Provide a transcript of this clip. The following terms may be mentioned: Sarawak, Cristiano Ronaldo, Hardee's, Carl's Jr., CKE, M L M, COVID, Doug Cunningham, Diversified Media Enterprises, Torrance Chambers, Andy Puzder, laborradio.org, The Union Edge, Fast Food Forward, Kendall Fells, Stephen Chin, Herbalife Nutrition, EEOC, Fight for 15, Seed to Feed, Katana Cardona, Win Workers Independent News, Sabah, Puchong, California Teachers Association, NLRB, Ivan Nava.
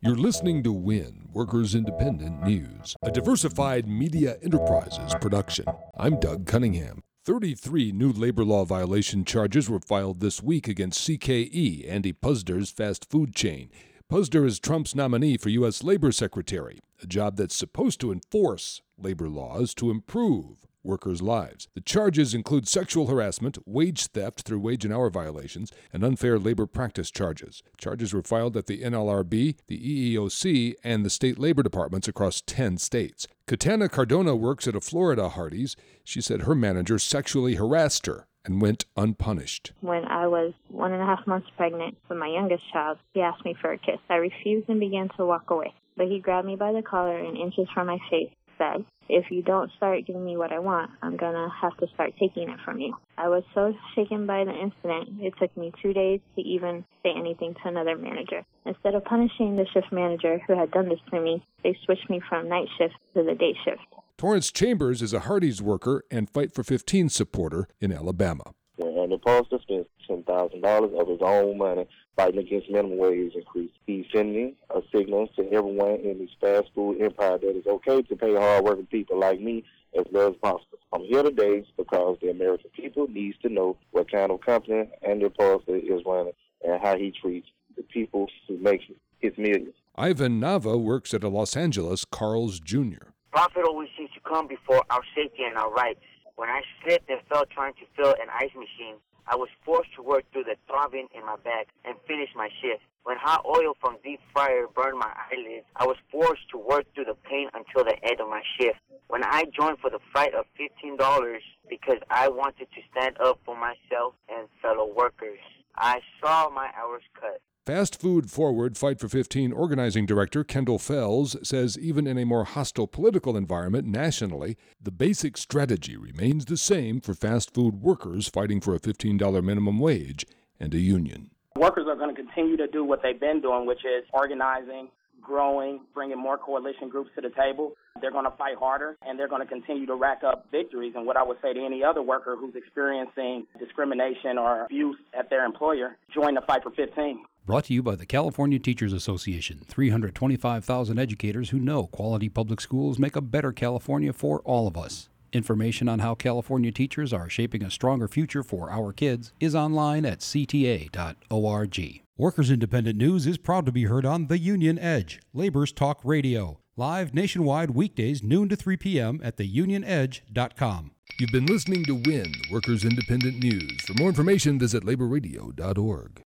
You're listening to Win Workers Independent News, a Diversified Media Enterprises production. I'm Doug Cunningham. 33 new labor law violation charges were filed this week against CKE, Andy Puzder's fast food chain. Puzder is Trump's nominee for U.S. Labor Secretary, a job that's supposed to enforce labor laws to improve workers' lives. The charges include sexual harassment, wage theft through wage and hour violations, and unfair labor practice charges. Charges were filed at the NLRB, the EEOC, and the state labor departments across 10 states. Katana Cardona works at a Florida Hardee's. She said her manager sexually harassed her and went unpunished. When I was 1.5 months pregnant with my youngest child, he asked me for a kiss. I refused and began to walk away, but he grabbed me by the collar and inches from my face said, "If you don't start giving me what I want, I'm going to have to start taking it from you." I was so shaken by the incident, it took me 2 days to even say anything to another manager. Instead of punishing the shift manager who had done this to me, they switched me from night shift to the day shift. Torrance Chambers is a Hardee's worker and Fight for 15 supporter in Alabama. And the pastor spent $10,000 of his own money fighting against minimum wage increase. He's sending a signal to everyone in this fast food empire that it's okay to pay hard-working people like me as well as possible. I'm here today because the American people needs to know what kind of company Andy Puzder is running and how he treats the people who make his millions. Ivan Nava works at a Los Angeles Carl's Jr. Profit always seems to come before our safety and our rights. When I slipped and fell trying to fill an ice machine, I was forced to work through the throbbing in my back and finish my shift. When hot oil from deep fryer burned my eyelids, I was forced to work through the pain until the end of my shift. When I joined for the fight of $15 because I wanted to stand up for myself and fellow workers, I saw my hours cut. Fast Food Forward Fight for 15 organizing director Kendall Fells says even in a more hostile political environment nationally, the basic strategy remains the same for fast food workers fighting for a $15 minimum wage and a union. Workers are going to continue to do what they've been doing, which is organizing, growing, bringing more coalition groups to the table. They're going to fight harder, and they're going to continue to rack up victories. And what I would say to any other worker who's experiencing discrimination or abuse at their employer, join the Fight for 15. Brought to you by the California Teachers Association, 325,000 educators who know quality public schools make a better California for all of us. Information on how California teachers are shaping a stronger future for our kids is online at cta.org. Workers Independent News is proud to be heard on The Union Edge, Labor's Talk Radio, live nationwide weekdays noon to 3 p.m. at theunionedge.com. You've been listening to Win Workers Independent News. For more information, visit laborradio.org.